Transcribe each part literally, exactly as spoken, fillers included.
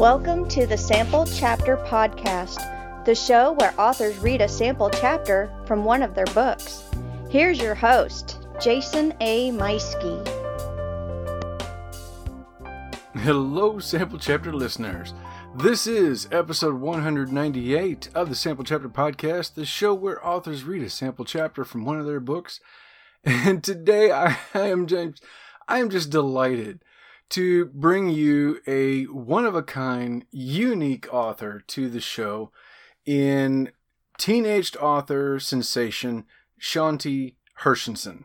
Welcome to the Sample Chapter Podcast, the show where authors read a sample chapter from one of their books. Here's your host, Jason A. Meiske. Hello, Sample Chapter listeners. This is episode one hundred ninety-eight of the Sample Chapter Podcast, the show where authors read a sample chapter from one of their books. And today I am James. I am just delighted to bring you a one-of-a-kind, unique author to the show in teenaged author sensation, Shanti Hershenson.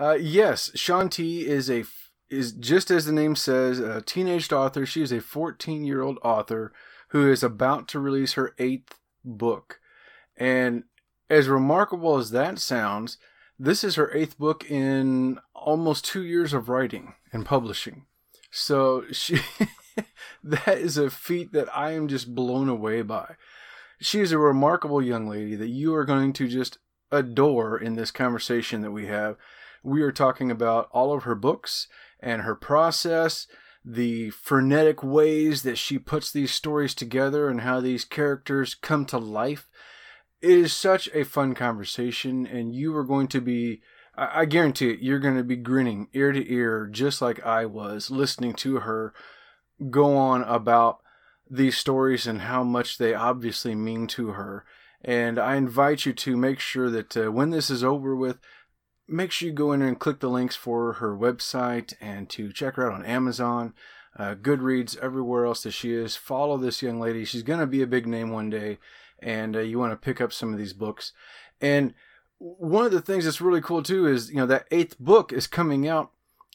Uh, yes, Shanti is, a, is just as the name says, a teenaged author. She is a fourteen-year-old author who is about to release her eighth book. And as remarkable as that sounds, this is her eighth book in almost two years of writing and publishing. So she that is a feat that I am just blown away by. She is a remarkable young lady that you are going to just adore in this conversation that we have. We are talking about all of her books and her process, the frenetic ways that she puts these stories together and how these characters come to life. It is such a fun conversation, and you are going to be, I guarantee it, you're going to be grinning ear to ear, just like I was, listening to her go on about these stories and how much they obviously mean to her. And I invite you to make sure that uh, when this is over with, make sure you go in and click the links for her website and to check her out on Amazon, uh, Goodreads, everywhere else that she is. Follow this young lady. She's going to be a big name one day. And uh, you want to pick up some of these books. And one of the things that's really cool too is, you know, that eighth book is coming out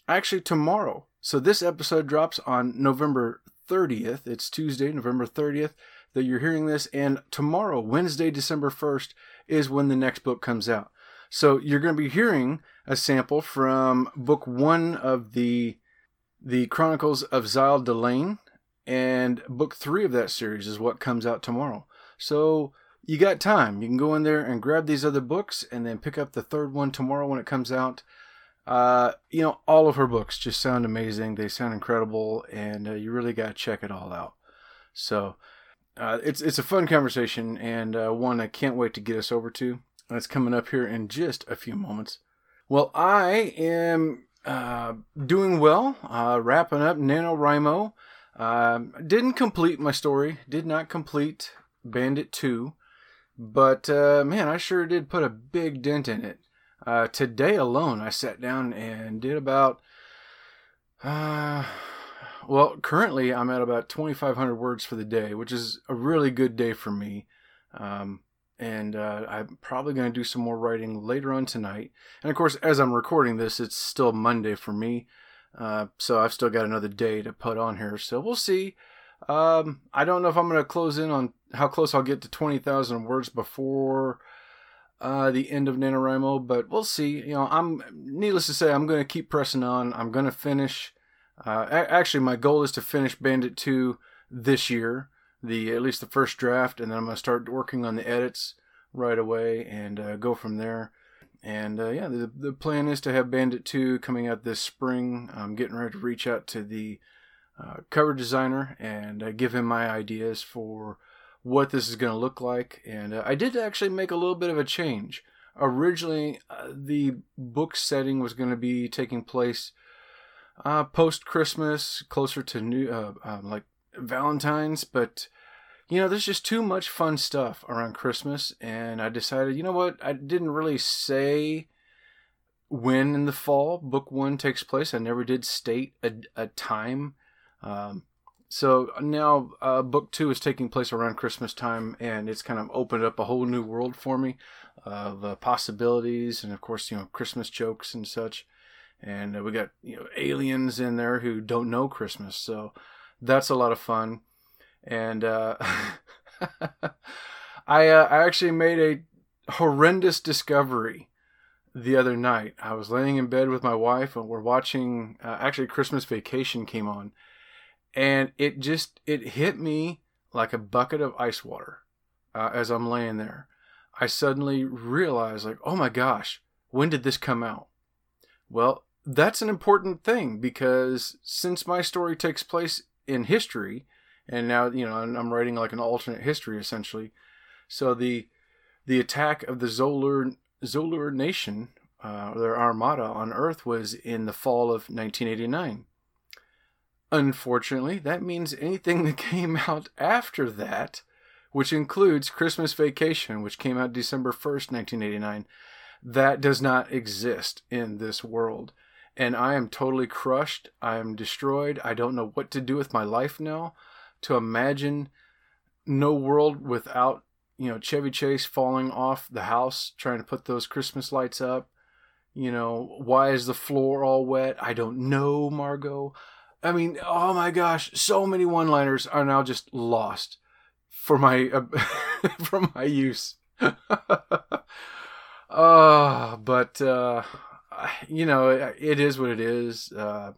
actually tomorrow. So this episode drops on November thirtieth. It's Tuesday, November thirtieth that you're hearing this. And tomorrow, Wednesday, December first is when the next book comes out. So you're going to be hearing a sample from book one of the, the Chronicles of Ziel Delaine. And book three of that series is what comes out tomorrow. So you got time. You can go in there and grab these other books and then pick up the third one tomorrow when it comes out. Uh, you know, all of her books just sound amazing. They sound incredible, and uh, you really got to check it all out. So uh, it's it's a fun conversation, and uh, one I can't wait to get us over to. That's coming up here in just a few moments. Well, I am uh, doing well, uh, wrapping up NaNoWriMo. Uh, didn't complete my story. Did not complete Bandit two, but uh, man, I sure did put a big dent in it. Uh, today alone, I sat down and did about, uh, well, currently I'm at about twenty-five hundred words for the day, which is a really good day for me. Um, and uh, I'm probably going to do some more writing later on tonight. And of course, as I'm recording this, it's still Monday for me. Uh, so I've still got another day to put on here. So we'll see. Um, I don't know if I'm going to close in on how close I'll get to twenty thousand words before uh, the end of NaNoWriMo, but we'll see. You know, I'm needless to say, I'm going to keep pressing on. I'm going to finish. Uh, a- actually, my goal is to finish Bandit two this year, the at least the first draft, and then I'm going to start working on the edits right away and uh, go from there. And uh, yeah, the the plan is to have Bandit two coming out this spring. I'm getting ready to reach out to the Uh, cover designer and uh, give him my ideas for what this is going to look like. And uh, I did actually make a little bit of a change. Originally, uh, the book setting was going to be taking place uh, post-Christmas, closer to new, uh, um, like Valentine's. But, you know, there's just too much fun stuff around Christmas. And I decided, you know what, I didn't really say when in the fall book one takes place. I never did state a, a time. Um, so now, uh, book two is taking place around Christmas time, and it's kind of opened up a whole new world for me of uh, possibilities. And of course, you know, Christmas jokes and such. And uh, we got, you know, aliens in there who don't know Christmas. So that's a lot of fun. And, uh, I, uh, I actually made a horrendous discovery the other night. I was laying in bed with my wife and we're watching, uh, actually Christmas Vacation came on. And it just, it hit me like a bucket of ice water uh, as I'm laying there. I suddenly realized like, oh my gosh, when did this come out? Well, that's an important thing because since my story takes place in history, and now, you know, I'm writing like an alternate history essentially. So the the attack of the Zolur Zolur Nation, uh, their armada on Earth, was in the fall of nineteen eighty-nine. Unfortunately, that means anything that came out after that, which includes Christmas Vacation, which came out December first, nineteen eighty-nine, that does not exist in this world. And I am totally crushed. I am destroyed. I don't know what to do with my life now. To imagine no world without, you know, Chevy Chase falling off the house, trying to put those Christmas lights up. You know, why is the floor all wet? I don't know, Margot. I mean, oh my gosh, so many one-liners are now just lost for my uh, for my use. uh, but, uh, you know, it, it is what it is. Uh,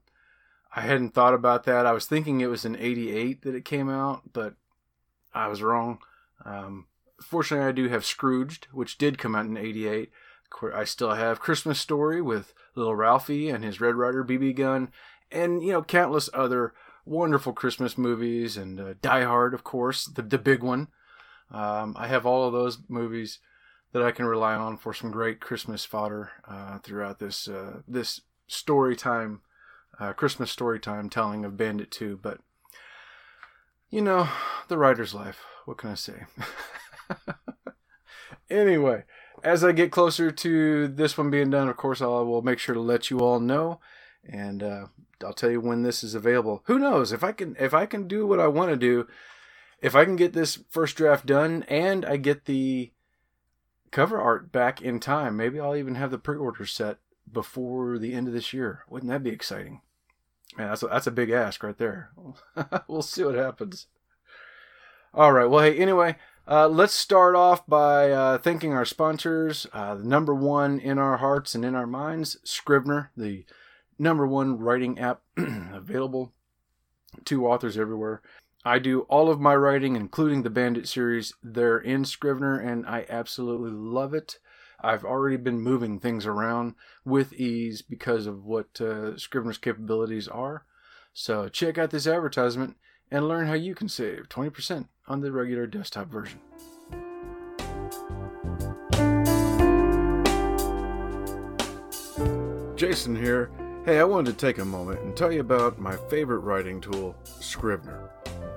I hadn't thought about that. I was thinking it was in eighty-eight that it came out, but I was wrong. Um, fortunately, I do have Scrooged, which did come out in eighty-eight. I still have Christmas Story with Little Ralphie and his Red Ryder B B gun, and, you know, countless other wonderful Christmas movies, and uh, Die Hard, of course, the, the big one. Um, I have all of those movies that I can rely on for some great Christmas fodder uh, throughout this uh, this story time, uh, Christmas story time telling of Bandit two. But, you know, the writer's life. What can I say? Anyway, as I get closer to this one being done, of course, I will make sure to let you all know. And uh, I'll tell you when this is available. Who knows? If I can if I can do what I want to do, if I can get this first draft done and I get the cover art back in time, maybe I'll even have the pre-order set before the end of this year. Wouldn't that be exciting? Man, that's a, that's a big ask right there. We'll see what happens. All right. Well, hey, anyway, uh, let's start off by uh, thanking our sponsors. Uh, the number one in our hearts and in our minds, Scrivener, the number one writing app available to authors everywhere. I do all of my writing, including the Bandit series, there in Scrivener, and I absolutely love it. I've already been moving things around with ease because of what uh, Scrivener's capabilities are. So check out this advertisement and learn how you can save twenty percent on the regular desktop version. Jason here. Hey, I wanted to take a moment and tell you about my favorite writing tool, Scrivener.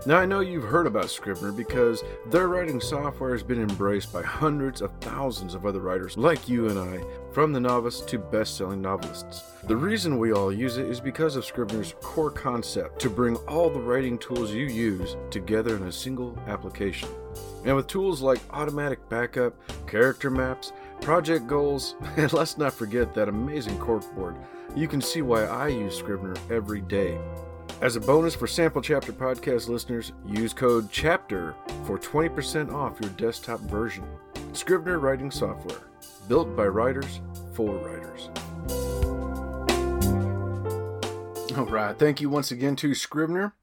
Now, I know you've heard about Scrivener because their writing software has been embraced by hundreds of thousands of other writers like you and I, from the novice to best-selling novelists. The reason we all use it is because of Scrivener's core concept to bring all the writing tools you use together in a single application. And with tools like automatic backup, character maps, project goals, and let's not forget that amazing corkboard, you can see why I use Scrivener every day. As a bonus for Sample Chapter podcast listeners, use code CHAPTER for twenty percent off your desktop version. Scrivener writing software, built by writers for writers. All right, thank you once again to Scrivener.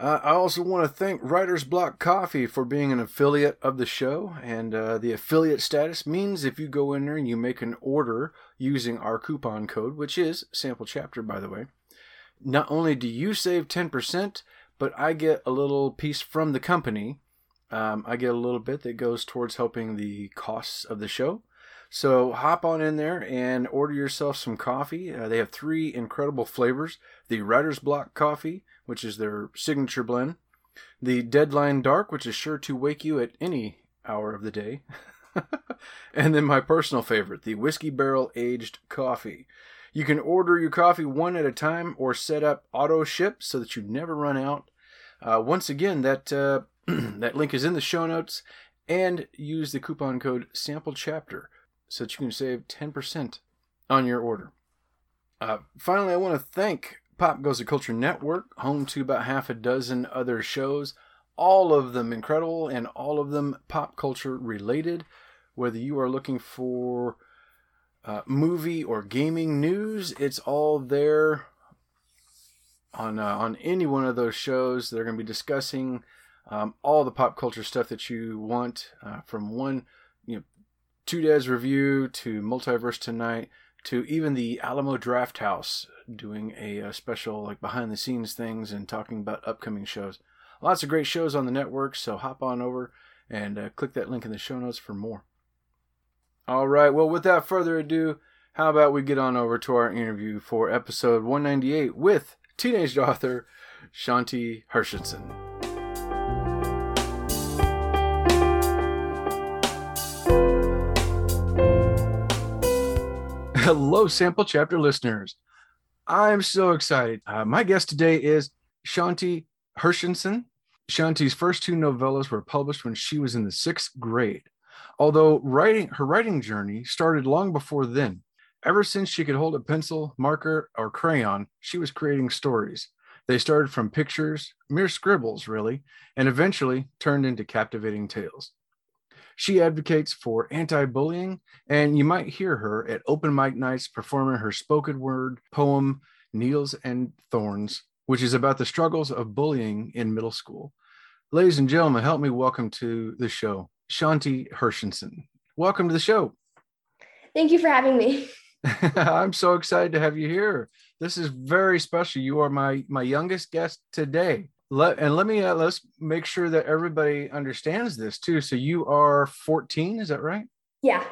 Uh, I also want to thank Writer's Block Coffee for being an affiliate of the show. And uh, the affiliate status means if you go in there and you make an order using our coupon code, which is Sample Chapter, by the way, not only do you save ten percent, but I get a little piece from the company. Um, I get a little bit that goes towards helping the costs of the show. So hop on in there and order yourself some coffee. Uh, they have three incredible flavors. The Writer's Block Coffee, which is their signature blend. The Deadline Dark, which is sure to wake you at any hour of the day. And then my personal favorite, the Whiskey Barrel Aged Coffee. You can order your coffee one at a time or set up auto ship so that you never run out. Uh, once again, that, uh, that link is in the show notes. And use the coupon code SAMPLECHAPTER so that you can save ten percent on your order. Uh, finally, I want to thank Pop Goes the Culture Network, home to about half a dozen other shows, all of them incredible and all of them pop culture related. Whether you are looking for uh, movie or gaming news, it's all there on, uh, on any one of those shows. They're going to be discussing um, all the pop culture stuff that you want, uh, from one, you know, Two Dads Review, to Multiverse Tonight, to even the Alamo Drafthouse doing a, a special, like, behind-the-scenes things and talking about upcoming shows. Lots of great shows on the network, so hop on over and uh, click that link in the show notes for more. All right, well, without further ado, how about we get on over to our interview for episode one ninety-eight with teenage author Shanti Hershenson. Hello, Sample Chapter listeners. I'm so excited. Uh, my guest today is Shanti Hershenson. Shanti's first two novellas were published when she was in the sixth grade, although writing her writing journey started long before then. Ever since she could hold a pencil, marker, or crayon, she was creating stories. They started from pictures, mere scribbles, really, and eventually turned into captivating tales. She advocates for anti-bullying, and you might hear her at open mic nights performing her spoken word poem, Needles and Thorns, which is about the struggles of bullying in middle school. Ladies and gentlemen, help me welcome to the show, Shanti Hershenson. Welcome to the show. Thank you for having me. I'm so excited to have you here. This is very special. You are my, my youngest guest today. Let, and let me uh, let's make sure that everybody understands this too. So you are fourteen, is that right? Yeah,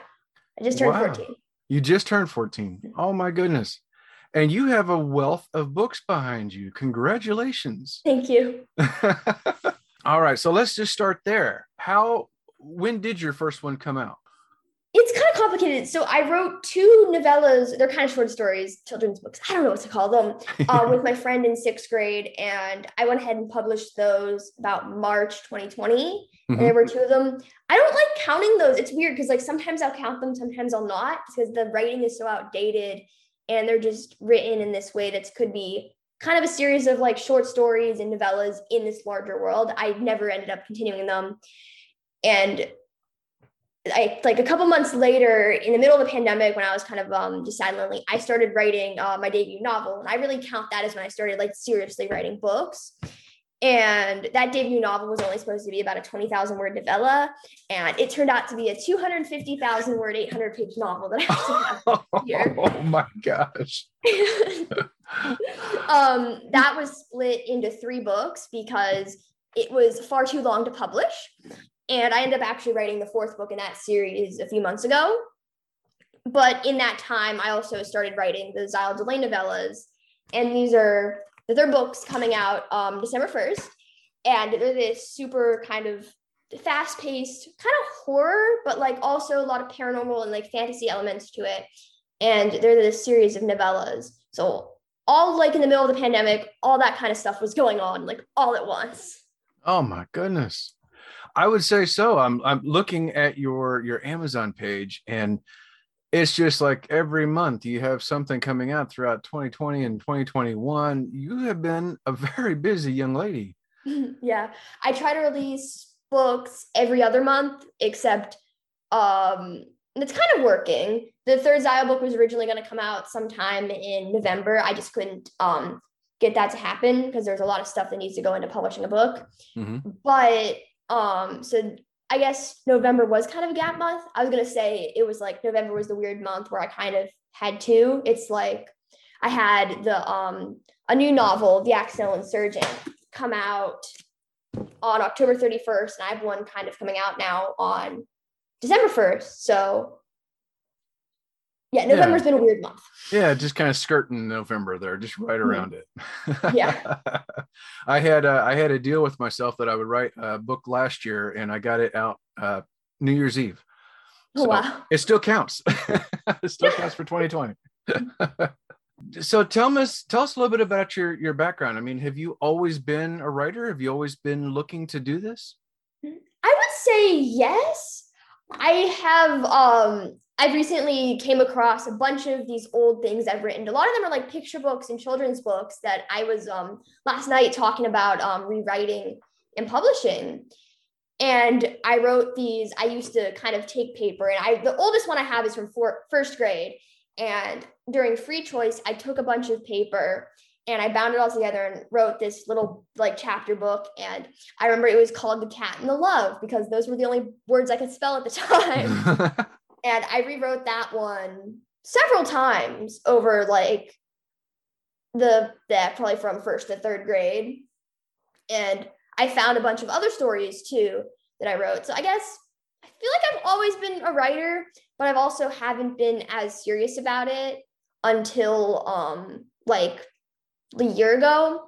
I just turned wow. fourteen. You just turned fourteen. Oh my goodness! And you have a wealth of books behind you. Congratulations! Thank you. All right, so let's just start there. How? When did your first one come out? It's kind of complicated. So I wrote two novellas. They're kind of short stories, children's books. I don't know what to call them, uh, with my friend in sixth grade. And I went ahead and published those about March twenty twenty. Mm-hmm. And there were two of them. I don't like counting those. It's weird because like sometimes I'll count them, sometimes I'll not, because the writing is so outdated and they're just written in this way that could be kind of a series of like short stories and novellas in this larger world. I never ended up continuing them. And I, like a couple months later, in the middle of the pandemic, when I was kind of um, just sad and lonely, I started writing uh, my debut novel. And I really count that as when I started like seriously writing books. And that debut novel was only supposed to be about a twenty thousand word novella. And it turned out to be a two hundred fifty thousand word, eight hundred page novel that I was here. Oh my gosh. um, that was split into three books because it was far too long to publish. And I ended up actually writing the fourth book in that series a few months ago. But in that time, I also started writing the Ziel Delaine novellas. And these are their books coming out um, December first. And they're this super kind of fast-paced, kind of horror, but like also a lot of paranormal and like fantasy elements to it. And they're this series of novellas. So all like in the middle of the pandemic, all that kind of stuff was going on like all at once. Oh my goodness. I would say so. I'm I'm looking at your your Amazon page, and it's just like every month you have something coming out throughout twenty twenty and twenty twenty-one. You have been a very busy young lady. Yeah. I try to release books every other month, except um, it's kind of working. The third Ziel book was originally going to come out sometime in November. I just couldn't um, get that to happen because there's a lot of stuff that needs to go into publishing a book. Mm-hmm. But Um, so I guess November was kind of a gap month. I was going to say it was like November was the weird month where I kind of had two. It's like I had the, um, a new novel, The Accidental Insurgent, come out on October thirty-first. And I have one kind of coming out now on December first. So yeah, November's yeah. been a weird month. Yeah, just kind of skirting November there, just right around mm-hmm. it. Yeah, I had a, I had a deal with myself that I would write a book last year, and I got it out uh, New Year's Eve. Oh so wow! It still counts. It still counts for twenty twenty. So tell us, tell us a little bit about your your background. I mean, have you always been a writer? Have you always been looking to do this? I would say yes. I have. Um, I've recently came across a bunch of these old things I've written. A lot of them are like picture books and children's books that I was um, last night talking about um, rewriting and publishing. And I wrote these, I used to kind of take paper, and I, the oldest one I have is from four, first grade. And during free choice, I took a bunch of paper and I bound it all together and wrote this little like chapter book. And I remember it was called The Cat and the Love because those were the only words I could spell at the time. And I rewrote that one several times over like the, that probably from first to third grade. And I found a bunch of other stories too that I wrote. So I guess I feel like I've always been a writer, but I've also haven't been as serious about it until um, like a year ago,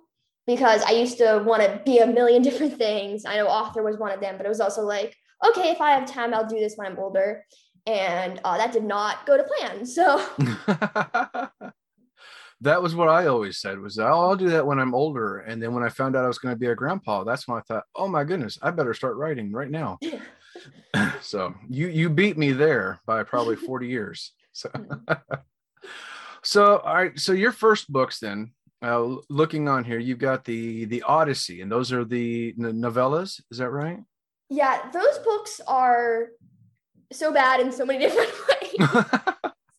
because I used to want to be a million different things. I know author was one of them, but it was also like, okay, if I have time, I'll do this when I'm older. And uh, that did not go to plan. So that was what I always said was, oh, I'll do that when I'm older. And then when I found out I was going to be a grandpa, that's when I thought, oh my goodness, I better start writing right now. So you you beat me there by probably forty years. So, so all right. So your first books then, uh, looking on here, you've got the the Odyssey, and those are the novellas. Is that right? Yeah, those books are so bad in so many different ways.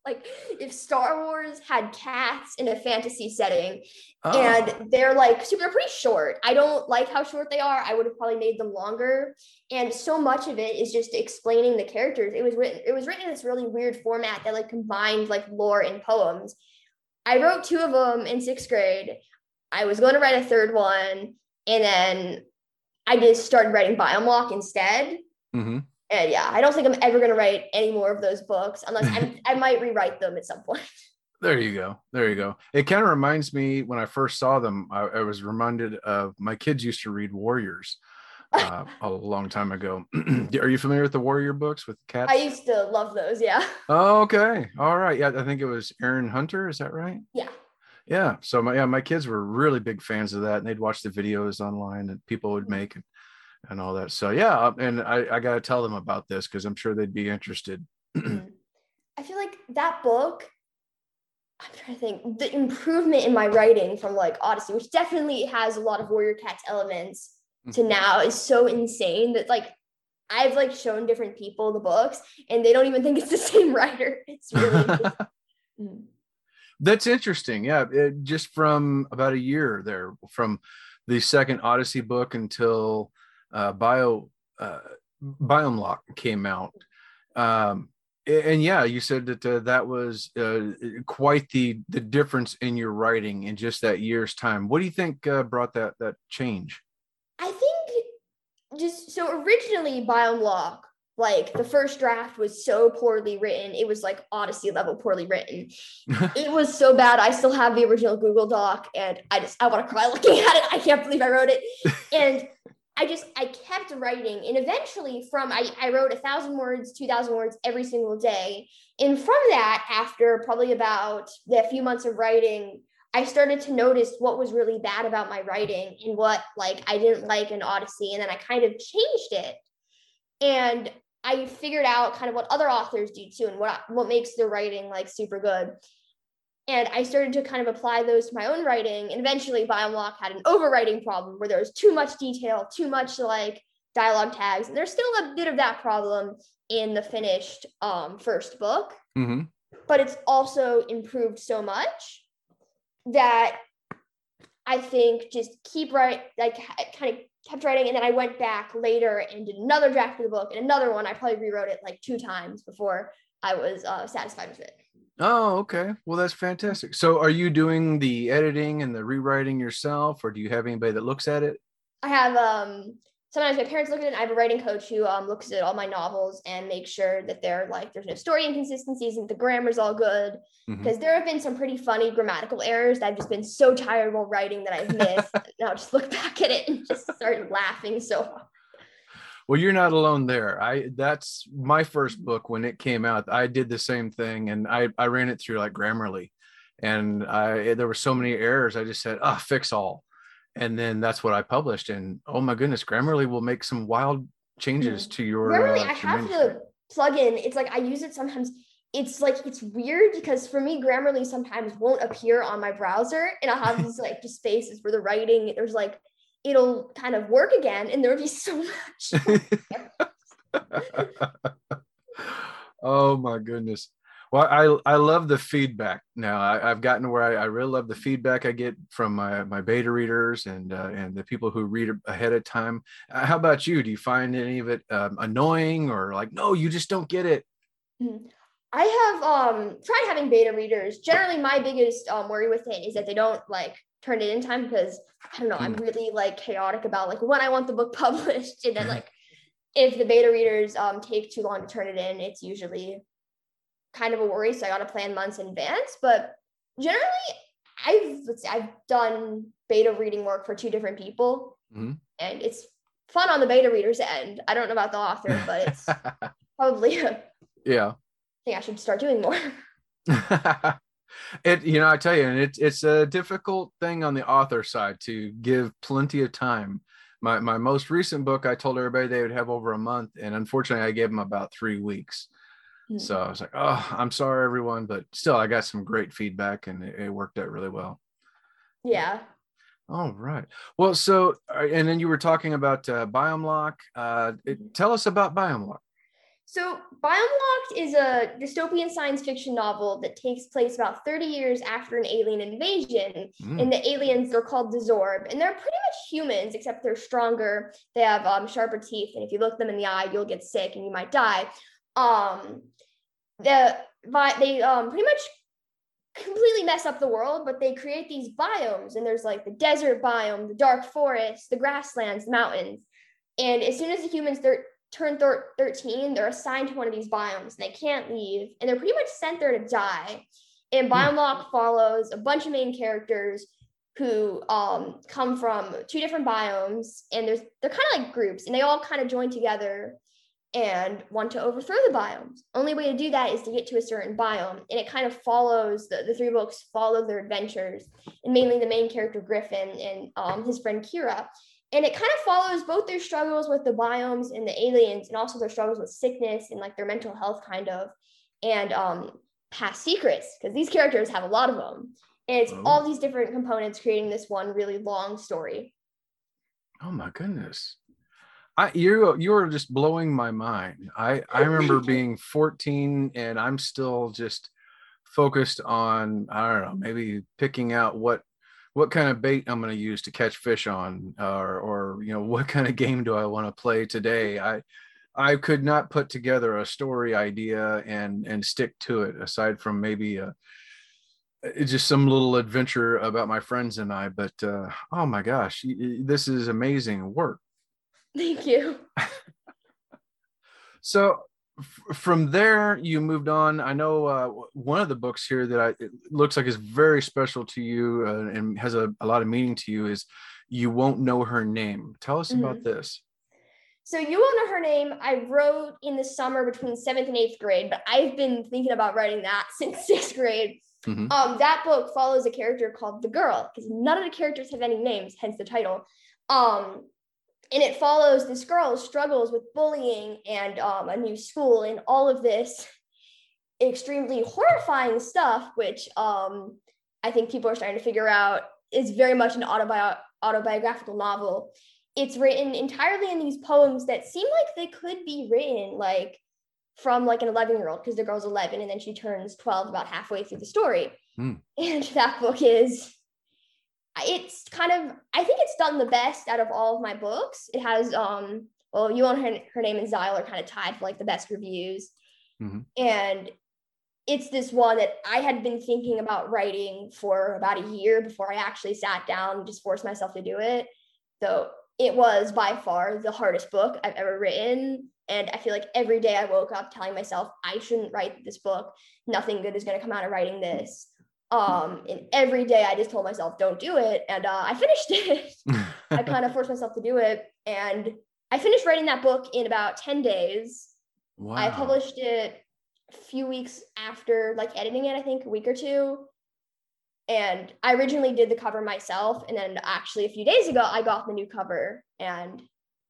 Like if Star Wars had cats in a fantasy setting, oh. and they're like super, they're pretty short. I don't like how short they are. I would have probably made them longer. And so much of it is just explaining the characters. It was written, it was written in this really weird format that like combined like lore and poems. I wrote two of them in sixth grade. I was going to write a third one, and then I just started writing Biome Lock instead. Mm-hmm. And yeah, I don't think I'm ever going to write any more of those books unless I'm, I might rewrite them at some point. There you go. There you go. It kind of reminds me when I first saw them, I, I was reminded of my kids used to read Warriors uh, a long time ago. Are you familiar with the Warrior books with cats? I used to love those. Yeah. Oh, okay. All right. Yeah. I think it was Aaron Hunter. Is that right? Yeah. Yeah. So my, yeah, my kids were really big fans of that, and they'd watch the videos online that people would make. And, and all that. So yeah, and I, I got to tell them about this because I'm sure they'd be interested. I feel like that book, I'm trying to think, the improvement in my writing from like Odyssey, which definitely has a lot of Warrior Cats elements, to mm-hmm. now is so insane that like I've like shown different people the books and they don't even think it's the same writer. It's really mm. That's interesting. Yeah, it, just from about a year there, from the second Odyssey book until Uh, bio uh, Biome Lock came out, um, and, and yeah, you said that uh, that was uh, quite the the difference in your writing in just that year's time. What do you think uh, brought that that change? I think just so originally Biome Lock, like the first draft was so poorly written, it was like Odyssey level poorly written. It was so bad. I still have the original Google Doc, and I just I want to cry looking at it. I can't believe I wrote it, and. I just, I kept writing, and eventually from, I, I wrote a thousand words, two thousand words every single day. And from that, after probably about the few months of writing, I started to notice what was really bad about my writing and what like I didn't like in Odyssey. And then I kind of changed it. And I figured out kind of what other authors do too, and what, what makes their writing like super good. And I started to kind of apply those to my own writing. And eventually Biome Lock had an overwriting problem where there was too much detail, too much like dialogue tags. And there's still a bit of that problem in the finished um, first book, mm-hmm. but it's also improved so much that I think just keep writing, like I kind of kept writing. And then I went back later and did another draft of the book and another one. I probably rewrote it like two times before I was uh, satisfied with it. Oh, okay. Well, that's fantastic. So are you doing the editing and the rewriting yourself, or do you have anybody that looks at it? I have, um, sometimes my parents look at it, and I have a writing coach who um, looks at all my novels and makes sure that they're like, there's no story inconsistencies and the grammar's all good. Because mm-hmm. there have been some pretty funny grammatical errors that I've just been so tired while writing that I've missed. And I'll just look back at it and just start laughing so hard. Well, you're not alone there. I that's my first book when it came out. I did the same thing, and I, I ran it through like Grammarly, and I there were so many errors. I just said, ah, oh, fix all, and then that's what I published. And oh my goodness, Grammarly will make some wild changes to your. Grammarly, uh, I have to plug in. It's like I use it sometimes. It's like it's weird because for me, Grammarly sometimes won't appear on my browser, and I'll have these like just spaces where the writing there's like. It'll kind of work again, and there'll be so much. Oh my goodness. Well, I, I love the feedback now. I, I've gotten to where I, I really love the feedback I get from my, my beta readers and uh, and the people who read ahead of time. Uh, how about you? Do you find any of it um, annoying or like, no, you just don't get it? Mm-hmm. I have um, tried having beta readers. Generally, my biggest um, worry with it is that they don't like turn it in time because I don't know, I'm really like chaotic about like when I want the book published. And then like if the beta readers um, take too long to turn it in, it's usually kind of a worry. So I got to plan months in advance. But generally, I've let's see, I've done beta reading work for two different people. Mm-hmm. And it's fun on the beta reader's end. I don't know about the author, but it's probably a, yeah. I think I should start doing more. It, you know, I tell you, and it's it's a difficult thing on the author side to give plenty of time. My my most recent book, I told everybody they would have over a month, and unfortunately, I gave them about three weeks. Mm. So I was like, oh, I'm sorry, everyone, but still, I got some great feedback, and it, it worked out really well. Yeah. All right. Well, so and then you were talking about uh, Biome Lock. Uh, it, tell us about Biome Lock. So Biome Lock is a dystopian science fiction novel that takes place about thirty years after an alien invasion. Mm. And the aliens, they're called the Zorb, and they're pretty much humans, except they're stronger. They have um, sharper teeth, and if you look them in the eye, you'll get sick and you might die. Um, the, they um, pretty much completely mess up the world, but they create these biomes, and there's like the desert biome, the dark forest, the grasslands, the mountains. And as soon as the humans, they're turn thirteen, they're assigned to one of these biomes and they can't leave, and they're pretty much sent there to die. And Biome Lock follows a bunch of main characters who um, come from two different biomes, and there's they're kind of like groups, and they all kind of join together and want to overthrow the biomes. Only way to do that is to get to a certain biome, and it kind of follows, the, the three books follow their adventures, and mainly the main character Griffin and um, his friend Kira. And it kind of follows both their struggles with the biomes and the aliens, and also their struggles with sickness and like their mental health kind of, and um, past secrets, because these characters have a lot of them. And it's oh. all these different components creating this one really long story. Oh my goodness. I, you you are just blowing my mind. I, I remember being fourteen and I'm still just focused on, I don't know, maybe picking out what what kind of bait I'm going to use to catch fish on, uh, or, or, you know, what kind of game do I want to play today? I, I could not put together a story idea and, and stick to it, aside from maybe a, just some little adventure about my friends and I, but, uh, oh my gosh, this is amazing work. Thank you. So f- from there you moved on. I know uh, one of the books here that I, it looks like is very special to you uh, and has a, a lot of meaning to you is You Won't Know Her Name. Tell us mm-hmm. about this. So You Won't Know Her Name, I wrote in the summer between seventh and eighth grade, but I've been thinking about writing that since sixth grade. Mm-hmm. Um, that book follows a character called The Girl, because none of the characters have any names, hence the title. Um, And it follows this girl's struggles with bullying and um, a new school and all of this extremely horrifying stuff, which um, I think people are starting to figure out is very much an autobi- autobiographical novel. It's written entirely in these poems that seem like they could be written like from like an eleven-year-old, because the girl's eleven and then she turns twelve about halfway through the story. Mm. And that book is... It's kind of, I think it's done the best out of all of my books. It has, um, well, You Won't Know Her, her Name and Ziel are kind of tied for like the best reviews. Mm-hmm. And it's this one that I had been thinking about writing for about a year before I actually sat down and just forced myself to do it. So it was by far the hardest book I've ever written. And I feel like every day I woke up telling myself, I shouldn't write this book. Nothing good is going to come out of writing this. Um, and every day I just told myself, don't do it. And uh, I finished it. I kind of forced myself to do it. And I finished writing that book in about ten days. Wow. I published it a few weeks after like editing it, I think a week or two. And I originally did the cover myself. And then actually a few days ago, I got the new cover, and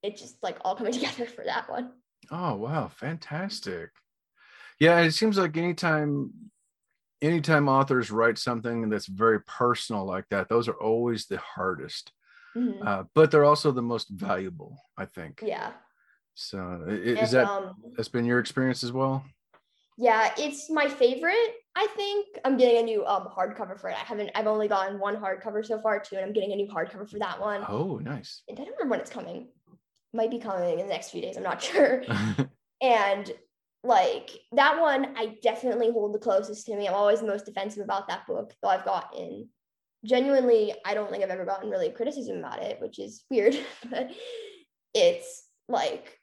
it just like all coming together for that one. Oh, wow. Fantastic. Yeah. It seems like anytime Anytime authors write something that's very personal like that, those are always the hardest, mm-hmm. uh, but they're also the most valuable, I think. Yeah. So is and, that, um, that's been your experience as well? Yeah, it's my favorite, I think. I'm getting a new um, hardcover for it. I haven't, I've only gotten one hardcover so far too, and I'm getting a new hardcover for that one. Oh, nice. And I don't remember when it's coming. Might be coming in the next few days. I'm not sure. And like that one I definitely hold the closest to me. I'm always the most defensive about that book, though I've gotten genuinely, I don't think I've ever gotten really criticism about it, which is weird, but it's like,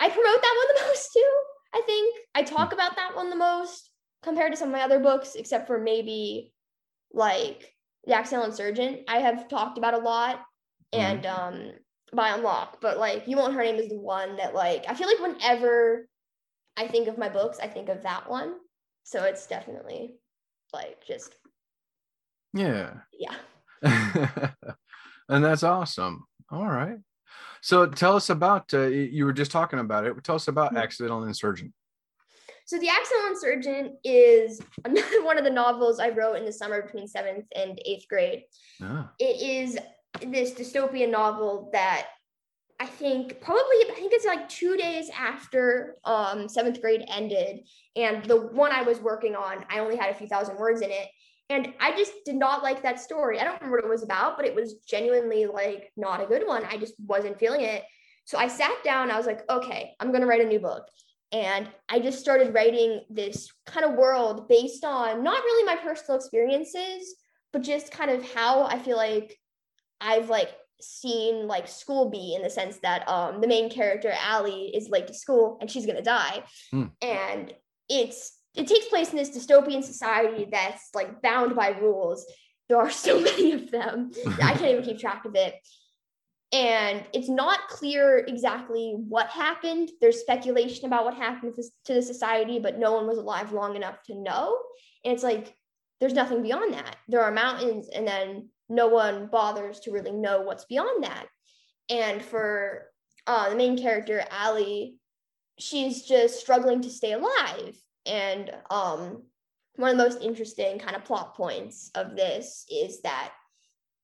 I promote that one the most too, I think. I talk about that one the most compared to some of my other books, except for maybe like The Accidental Insurgent, I have talked about a lot, and um, Biome Lock, but like You Won't Know Her Name is the one that like, I feel like whenever I think of my books, I think of that one. So it's definitely like just... Yeah. Yeah. And that's awesome. All right. So tell us about, uh, you were just talking about it. Tell us about mm-hmm. Accidental Insurgent. So The Accidental Insurgent is another one of the novels I wrote in the summer between seventh and eighth grade. Ah. It is this dystopian novel that I think probably, I think it's like two days after um, seventh grade ended. And the one I was working on, I only had a few thousand words in it. And I just did not like that story. I don't remember what it was about, but it was genuinely like not a good one. I just wasn't feeling it. So I sat down, I was like, okay, I'm going to write a new book. And I just started writing this kind of world based on not really my personal experiences, but just kind of how I feel like I've like seen like school be, in the sense that um, the main character, Allie, is late to school and she's going to die. Mm. And it's, it takes place in this dystopian society that's like bound by rules. There are so many of them that I can't even keep track of it. And it's not clear exactly what happened. There's speculation about what happened to the society, but no one was alive long enough to know. And it's like, there's nothing beyond that. There are mountains, and then no one bothers to really know what's beyond that. And for uh, the main character, Allie, she's just struggling to stay alive. And um, one of the most interesting kind of plot points of this is that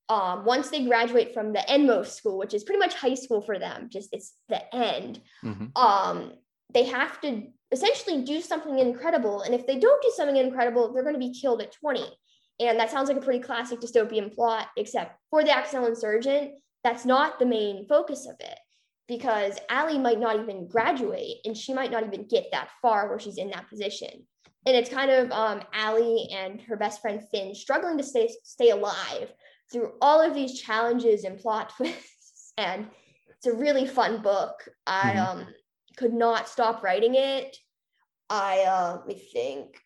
um, once they graduate from the endmost school, which is pretty much high school for them, just it's the end, mm-hmm. um, they have to essentially do something incredible. And if they don't do something incredible, they're going to be killed at twenty. And that sounds like a pretty classic dystopian plot, except for The Accidental Insurgent, that's not the main focus of it. Because Allie might not even graduate, and she might not even get that far where she's in that position. And it's kind of um, Allie and her best friend Finn struggling to stay stay alive through all of these challenges and plot twists. And it's a really fun book. I um, could not stop writing it. I uh, let me think.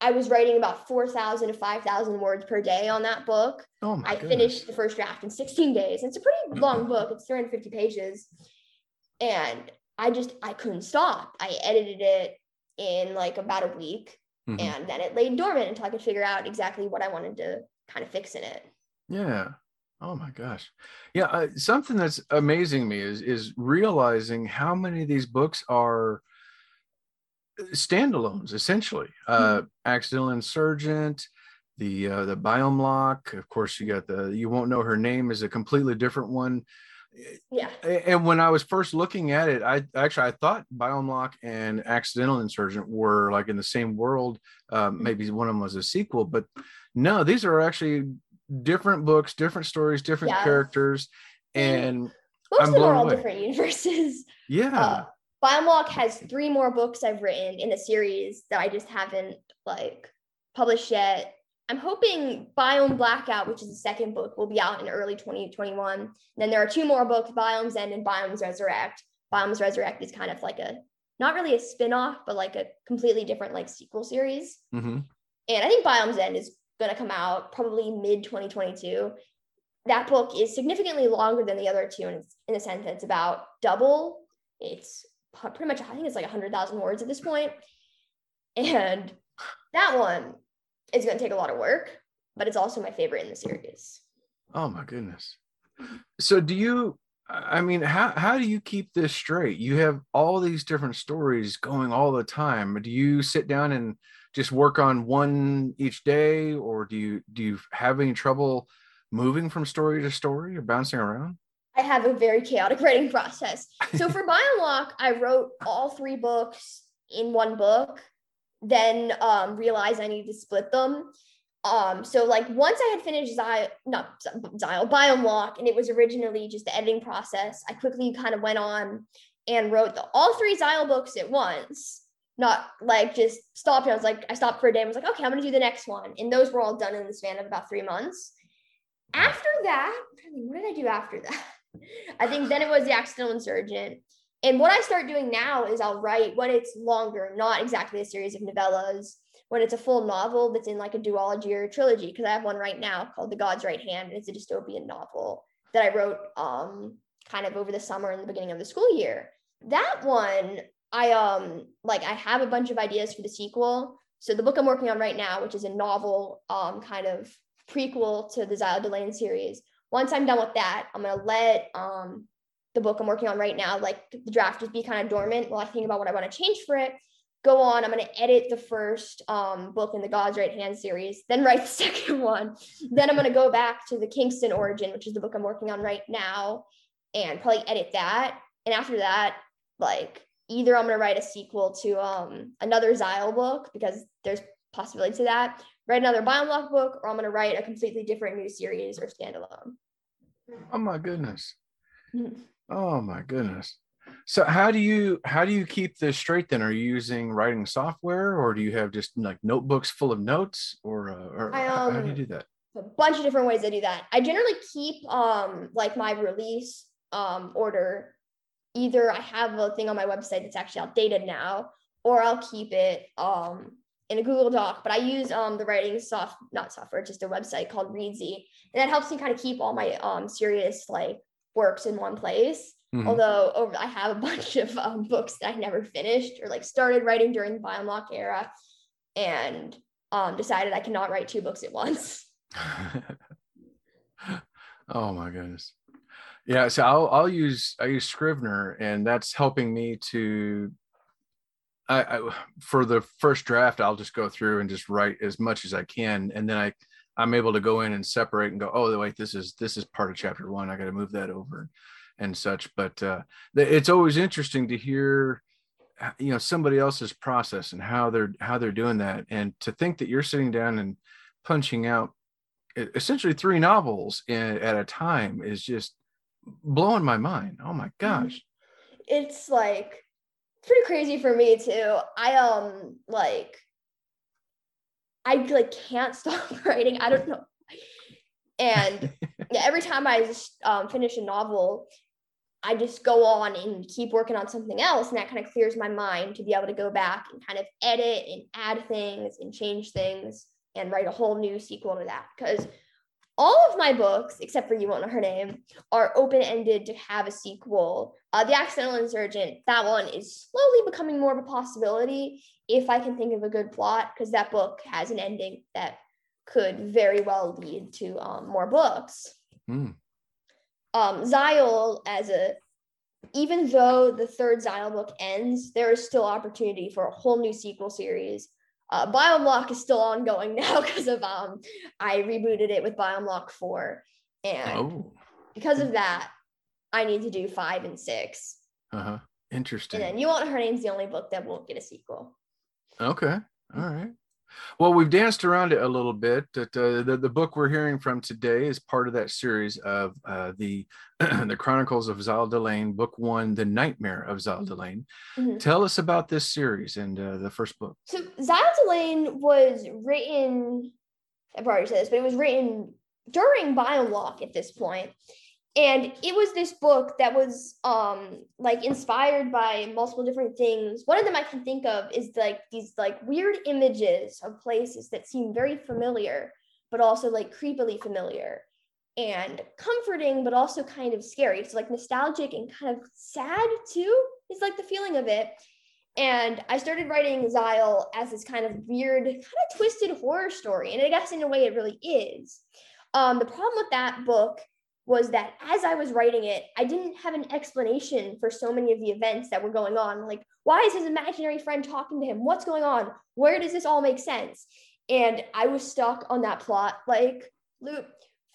I was writing about four thousand to five thousand words per day on that book. Oh my I goodness. Finished the first draft in sixteen days. It's a pretty long book. It's three hundred fifty pages. And I just, I couldn't stop. I edited it in like about a week, mm-hmm. and then it laid dormant until I could figure out exactly what I wanted to kind of fix in it. Yeah. Oh my gosh. Yeah. Uh, something that's amazing me is, is realizing how many of these books are standalones, essentially. Uh, mm-hmm. Accidental Insurgent, the, uh, the Biome Lock. Of course, you got the, You Won't Know Her Name is a completely different one. Yeah. And when I was first looking at it, I actually I thought Biome Lock and Accidental Insurgent were like in the same world. Um, maybe one of them was a sequel, but no, these are actually different books, different stories, different yeah. characters, and most I'm of them blown are all away. Different universes. Yeah, uh, Biome Lock has three more books I've written in a series that I just haven't like published yet. I'm hoping Biome Blackout, which is the second book, will be out in early twenty twenty-one. And then there are two more books, Biome's End and Biome's Resurrect. Biome's Resurrect is kind of like a, not really a spin-off, but like a completely different like sequel series. Mm-hmm. And I think Biome's End is going to come out probably mid twenty twenty-two. That book is significantly longer than the other two, and it's, in a sense, it's about double. It's pretty much, I think it's like one hundred thousand words at this point. And that one, it's going to take a lot of work, but it's also my favorite in the series. Oh my goodness. So do you, I mean, how, how do you keep this straight? You have all these different stories going all the time. Do you sit down and just work on one each day, or do you, do you have any trouble moving from story to story or bouncing around? I have a very chaotic writing process. So for Biome Lock, I wrote all three books in one book. Then um, realized I needed to split them. Um, so like once I had finished Ziel, not Ziel, Biome Lock, and it was originally just the editing process, I quickly kind of went on and wrote the all three Ziel books at once. not like just stopped. I was like, I stopped for a day and was like, okay, I'm going to do the next one. And those were all done in the span of about three months. After that, what did I do after that? I think then it was The Accidental Insurgent. And what I start doing now is I'll write when it's longer, not exactly a series of novellas, when it's a full novel that's in like a duology or a trilogy, because I have one right now called The God's Right Hand. And it's a dystopian novel that I wrote um, kind of over the summer and the beginning of the school year. That one, I um like I have a bunch of ideas for the sequel. So the book I'm working on right now, which is a novel um, kind of prequel to the Ziel Delaine series. Once I'm done with that, I'm going to let um, the book I'm working on right now, like the draft, just be kind of dormant while I think about what I want to change for it. Go on, I'm going to edit the first um, book in the God's Right Hand series, then write the second one. Then I'm going to go back to the Kingston origin, which is the book I'm working on right now, and probably edit that. And after that, like either I'm going to write a sequel to um, another Ziel book, because there's possibility to that, write another Biome Lock book, or I'm going to write a completely different new series or standalone. Oh my goodness. Mm-hmm. Oh my goodness. So how do you how do you keep this straight then? Are you using writing software, or do you have just like notebooks full of notes, or, uh, or I, um, how do you do that? A bunch of different ways I do that. I generally keep um like my release um order. Either I have a thing on my website that's actually outdated now, or I'll keep it um in a Google Doc, but I use um the writing soft not software, just a website called Readsy, and that helps me kind of keep all my um serious like works in one place. Mm-hmm. Although over I have a bunch of um, books that I never finished or like started writing during the Biome Lock era, and um decided I cannot write two books at once. Oh my goodness. Yeah, so I'll I'll use I use Scrivener, and that's helping me to. I, I for the first draft, I'll just go through and just write as much as I can, and then I I'm able to go in and separate and go, oh wait, this is this is part of chapter one, I got to move that over and such. But uh it's always interesting to hear, you know, somebody else's process and how they're how they're doing that, and to think that you're sitting down and punching out essentially three novels in, at a time is just blowing my mind. Oh my gosh, it's like pretty crazy for me too. I um like I like can't stop writing. I don't know. And yeah, every time I just um, finish a novel, I just go on and keep working on something else, and that kind of clears my mind to be able to go back and kind of edit and add things and change things and write a whole new sequel to that. Because all of my books, except for You Won't Know Her Name, are open-ended to have a sequel. Uh, The Accidental Insurgent, that one is slowly becoming more of a possibility if I can think of a good plot, because that book has an ending that could very well lead to um, more books. Mm. Um, Ziel, as a, even though the third Ziel book ends, there is still opportunity for a whole new sequel series. Uh, Biome Lock is still ongoing now because of um I rebooted it with Biome Lock four, and oh. because of that, I need to do five and six. Uh huh. Interesting. And then You Won't Know Her Name's the only book that won't get a sequel. Okay. All right. Well, we've danced around it a little bit. That uh, the the book we're hearing from today is part of that series of uh, the the Chronicles of Ziel Delaine, book one, The Nightmare of Ziel Delaine. Mm-hmm. Tell us about this series and uh, the first book. So Ziel Delaine was written. I've already said this, but it was written during Biome Lock at this point, and it was this book that was um like inspired by multiple different things. One of them I can think of is like these like weird images of places that seem very familiar, but also like creepily familiar and comforting, but also kind of scary. So like nostalgic and kind of sad too is like the feeling of it. And I started writing Ziel as this kind of weird, kind of twisted horror story. And I guess in a way it really is. Um, the problem with that book was that as I was writing it, I didn't have an explanation for so many of the events that were going on. Like, why is his imaginary friend talking to him? What's going on? Where does this all make sense? And I was stuck on that plot, like, loop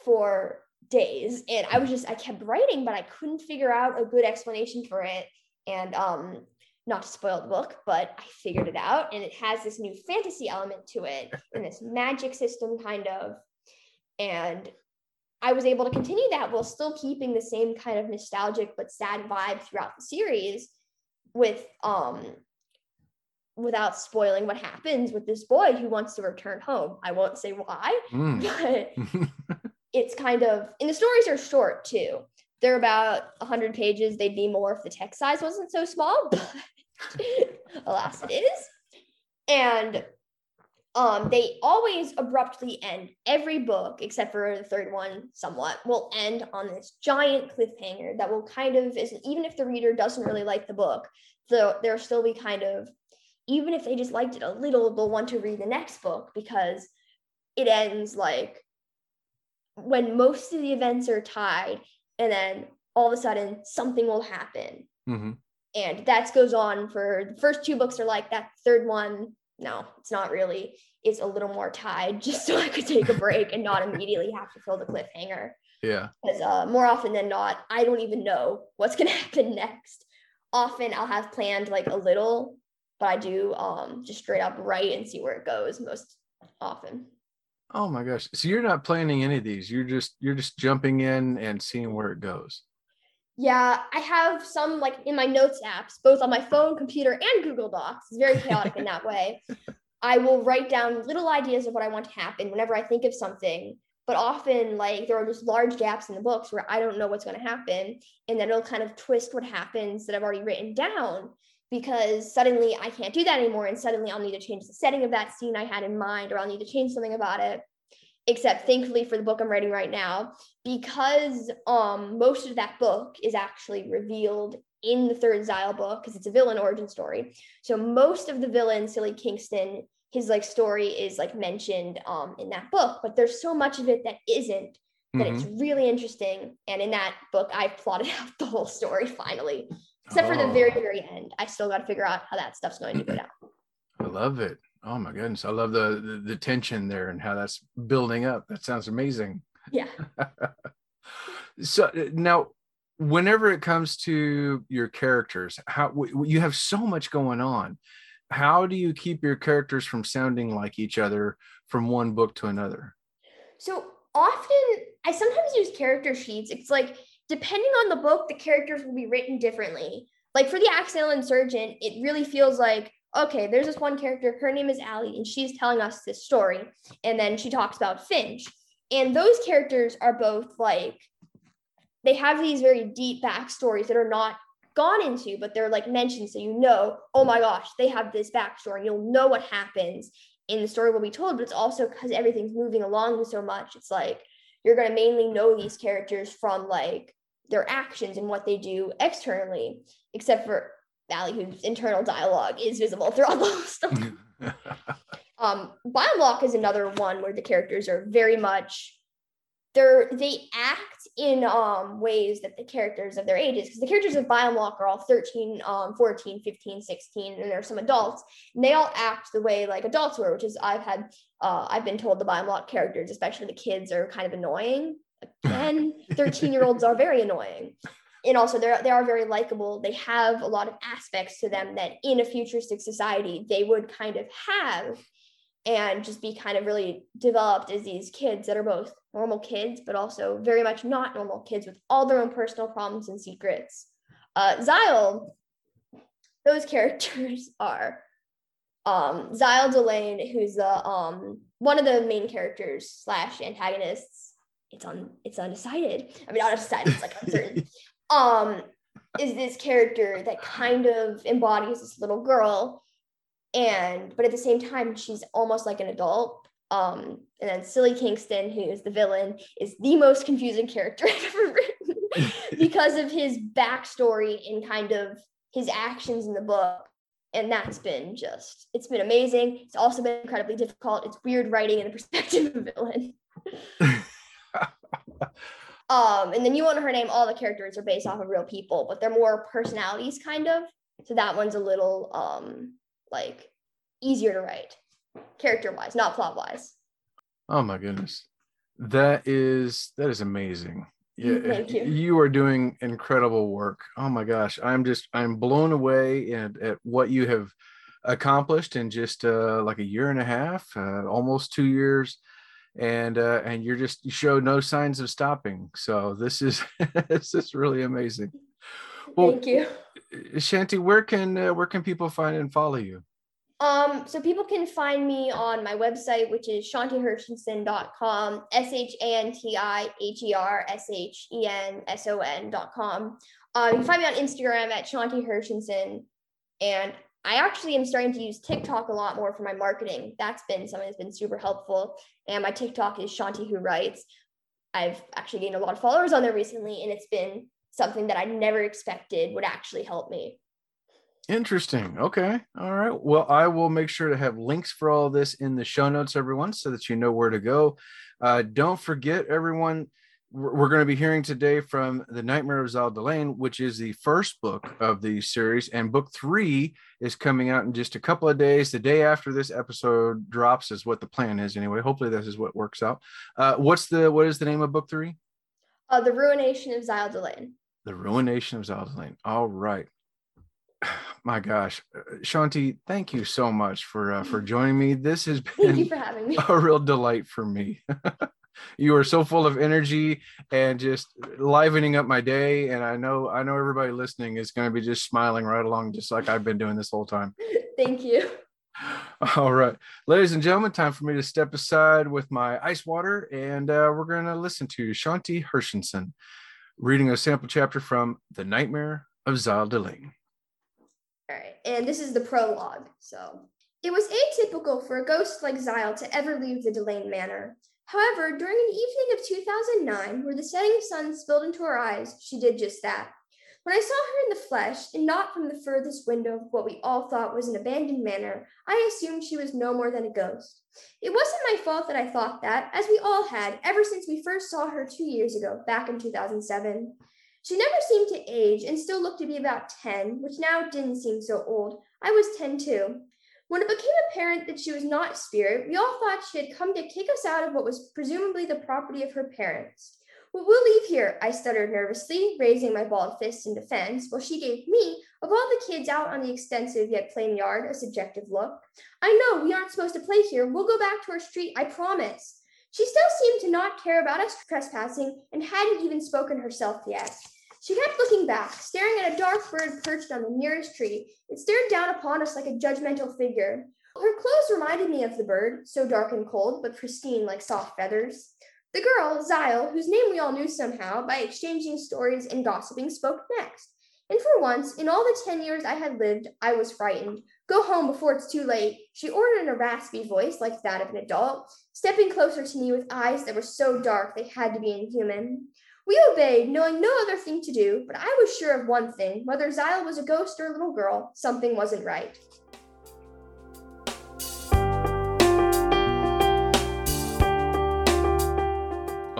for days. And I was just, I kept writing, but I couldn't figure out a good explanation for it. And um, not to spoil the book, but I figured it out. And it has this new fantasy element to it and this magic system kind of. And I was able to continue that while still keeping the same kind of nostalgic but sad vibe throughout the series with um, without spoiling what happens with this boy who wants to return home. I won't say why, mm. but it's kind of, and the stories are short too. They're about one hundred pages. They'd be more if the text size wasn't so small, but alas it is. And um, they always abruptly end every book, except for the third one somewhat, will end on this giant cliffhanger that will kind of, even if the reader doesn't really like the book, so there'll still be kind of, even if they just liked it a little, they'll want to read the next book because it ends like when most of the events are tied, and then all of a sudden something will happen. Mm-hmm. And that goes on for the first two books are like that. Third one, no, it's not really. It's a little more tied just so I could take a break and not immediately have to fill the cliffhanger. Yeah. Because uh, more often than not, I don't even know what's going to happen next. Often I'll have planned like a little, but I do um, just straight up write and see where it goes most often. Oh my gosh. So you're not planning any of these. You're just, you're just jumping in and seeing where it goes. Yeah. I have some like in my notes apps, both on my phone, computer, and Google Docs. It's very chaotic in that way. I will write down little ideas of what I want to happen whenever I think of something. But often like there are just large gaps in the books where I don't know what's going to happen. And then it'll kind of twist what happens that I've already written down, because suddenly I can't do that anymore. And suddenly I'll need to change the setting of that scene I had in mind, or I'll need to change something about it. Except thankfully for the book I'm writing right now, because um, most of that book is actually revealed in the third Ziel book, because it's a villain origin story. So most of the villain, Silly Kingston, his like story is like mentioned um, in that book, but there's so much of it that isn't, that mm-hmm. it's really interesting. And in that book, I plotted out the whole story finally. Except for oh. the very, very end. I still got to figure out how that stuff's going to go down. I love it. Oh my goodness. I love the, the, the tension there and how that's building up. That sounds amazing. Yeah. So now, whenever it comes to your characters, how w- you have so much going on. How do you keep your characters from sounding like each other from one book to another? So often, I sometimes use character sheets. It's like, depending on the book, the characters will be written differently. Like for The Accidental Insurgent, it really feels like, okay, there's this one character, her name is Allie, and she's telling us this story. And then she talks about Finch. And those characters are both like, they have these very deep backstories that are not gone into, but they're like mentioned. So you know, oh my gosh, they have this backstory. You'll know what happens and the story will be told, but it's also because everything's moving along so much. It's like, you're going to mainly know these characters from like, their actions and what they do externally, except for Allie, whose internal dialogue is visible throughout the whole story. um, Biome Lock is another one where the characters are very much, they're, they act in um, ways that the characters of their ages, because the characters of Biome Lock are all thirteen, um, fourteen, fifteen, sixteen, and there are some adults, and they all act the way like adults were, which is I've had, uh, I've been told the Biome Lock characters, especially the kids, are kind of annoying. Again, thirteen-year-olds are very annoying. And also, they're, they are very likable. They have a lot of aspects to them that in a futuristic society, they would kind of have and just be kind of really developed as these kids that are both normal kids, but also very much not normal kids with all their own personal problems and secrets. Uh, Ziel, those characters are um, Ziel Delaine, who's the, um, one of the main characters slash antagonists. It's on. It's undecided. I mean, not undecided. It's like uncertain. um, is this character that kind of embodies this little girl, and but at the same time, she's almost like an adult. Um, and then Silly Kingston, who is the villain, is the most confusing character I've ever written because of his backstory and kind of his actions in the book. And that's been just, it's been amazing. It's also been incredibly difficult. It's weird writing in the perspective of a villain. um and then You Won't Know Her Name, all the characters are based off of real people, but they're more personalities kind of, so that one's a little um like easier to write character wise, not plot wise. Oh my goodness, that is that is amazing. Yeah. Thank you. You are doing incredible work. Oh my gosh, i'm just i'm blown away at, at what you have accomplished in just uh like a year and a half, uh, almost two years. And uh, and you're just, you show no signs of stopping. So this is this is really amazing. Well, thank you, Shanti. Where can uh, where can people find and follow you? Um, so people can find me on my website, which is shanti hershenson dot com, S H A N T I H E R S H E N S O N dot com. Uh, you can find me on Instagram at Shanti Hershenson. And I actually am starting to use TikTok a lot more for my marketing. That's been something that's been super helpful. And my TikTok is Shanti Who Writes. I've actually gained a lot of followers on there recently, and it's been something that I never expected would actually help me. Interesting. Okay. All right. Well, I will make sure to have links for all this in the show notes, everyone, so that you know where to go. Uh, don't forget, everyone, we're going to be hearing today from The Nightmare of Ziel Delaine, which is the first book of the series, and book three is coming out in just a couple of days. The day after this episode drops is what the plan is, anyway. Hopefully, this is what works out. Uh, what's the what is the name of book three? Uh, The Ruination of Ziel Delaine. The Ruination of Ziel Delaine. All right. My gosh, Shanti, thank you so much for uh, for joining me. This has been thank you for having me. A real delight for me. You are so full of energy and just livening up my day. And I know, I know everybody listening is going to be just smiling right along, just like I've been doing this whole time. Thank you. All right, ladies and gentlemen, time for me to step aside with my ice water, and uh, we're going to listen to Shanti Hershenson reading a sample chapter from The Nightmare of Ziel Delaine. All right, and this is the prologue. So, it was atypical for a ghost like Ziel to ever leave the Delaine Manor. However, during an evening of two thousand nine, where the setting sun spilled into her eyes, she did just that. When I saw her in the flesh, and not from the furthest window of what we all thought was an abandoned manor, I assumed she was no more than a ghost. It wasn't my fault that I thought that, as we all had, ever since we first saw her two years ago, back in two thousand seven. She never seemed to age and still looked to be about ten, which now didn't seem so old. I was ten too. When it became apparent that she was not spirit, we all thought she had come to kick us out of what was presumably the property of her parents. Well, we'll leave here, I stuttered nervously, raising my bald fist in defense, while she gave me, of all the kids out on the extensive yet plain yard, a subjective look. I know we aren't supposed to play here. We'll go back to our street, I promise. She still seemed to not care about us trespassing and hadn't even spoken herself yet. She kept looking back, staring at a dark bird perched on the nearest tree. It stared down upon us like a judgmental figure. Her clothes reminded me of the bird, so dark and cold, but pristine like soft feathers. The girl, Ziel, whose name we all knew somehow, by exchanging stories and gossiping, spoke next. And for once, in all the ten years I had lived, I was frightened. Go home before it's too late, she ordered in a raspy voice like that of an adult, stepping closer to me with eyes that were so dark they had to be inhuman. We obeyed, knowing no other thing to do, but I was sure of one thing. Whether Ziel was a ghost or a little girl, something wasn't right.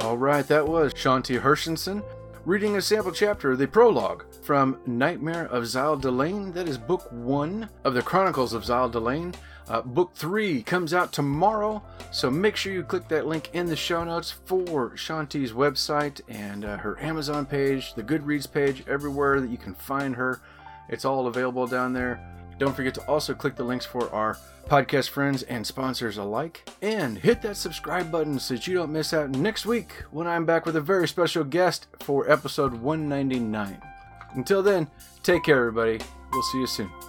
All right, that was Shanti Hershenson reading a sample chapter, the prologue, from Nightmare of Ziel Delaine. That is book one of the Chronicles of Ziel Delaine. Uh, book three comes out tomorrow, so make sure you click that link in the show notes for Shanti's website and uh, her Amazon page, the Goodreads page, everywhere that you can find her. It's all available down there. Don't forget to also click the links for our podcast friends and sponsors alike. And hit that subscribe button so that you don't miss out next week when I'm back with a very special guest for episode one ninety-nine. Until then, take care, everybody. We'll see you soon.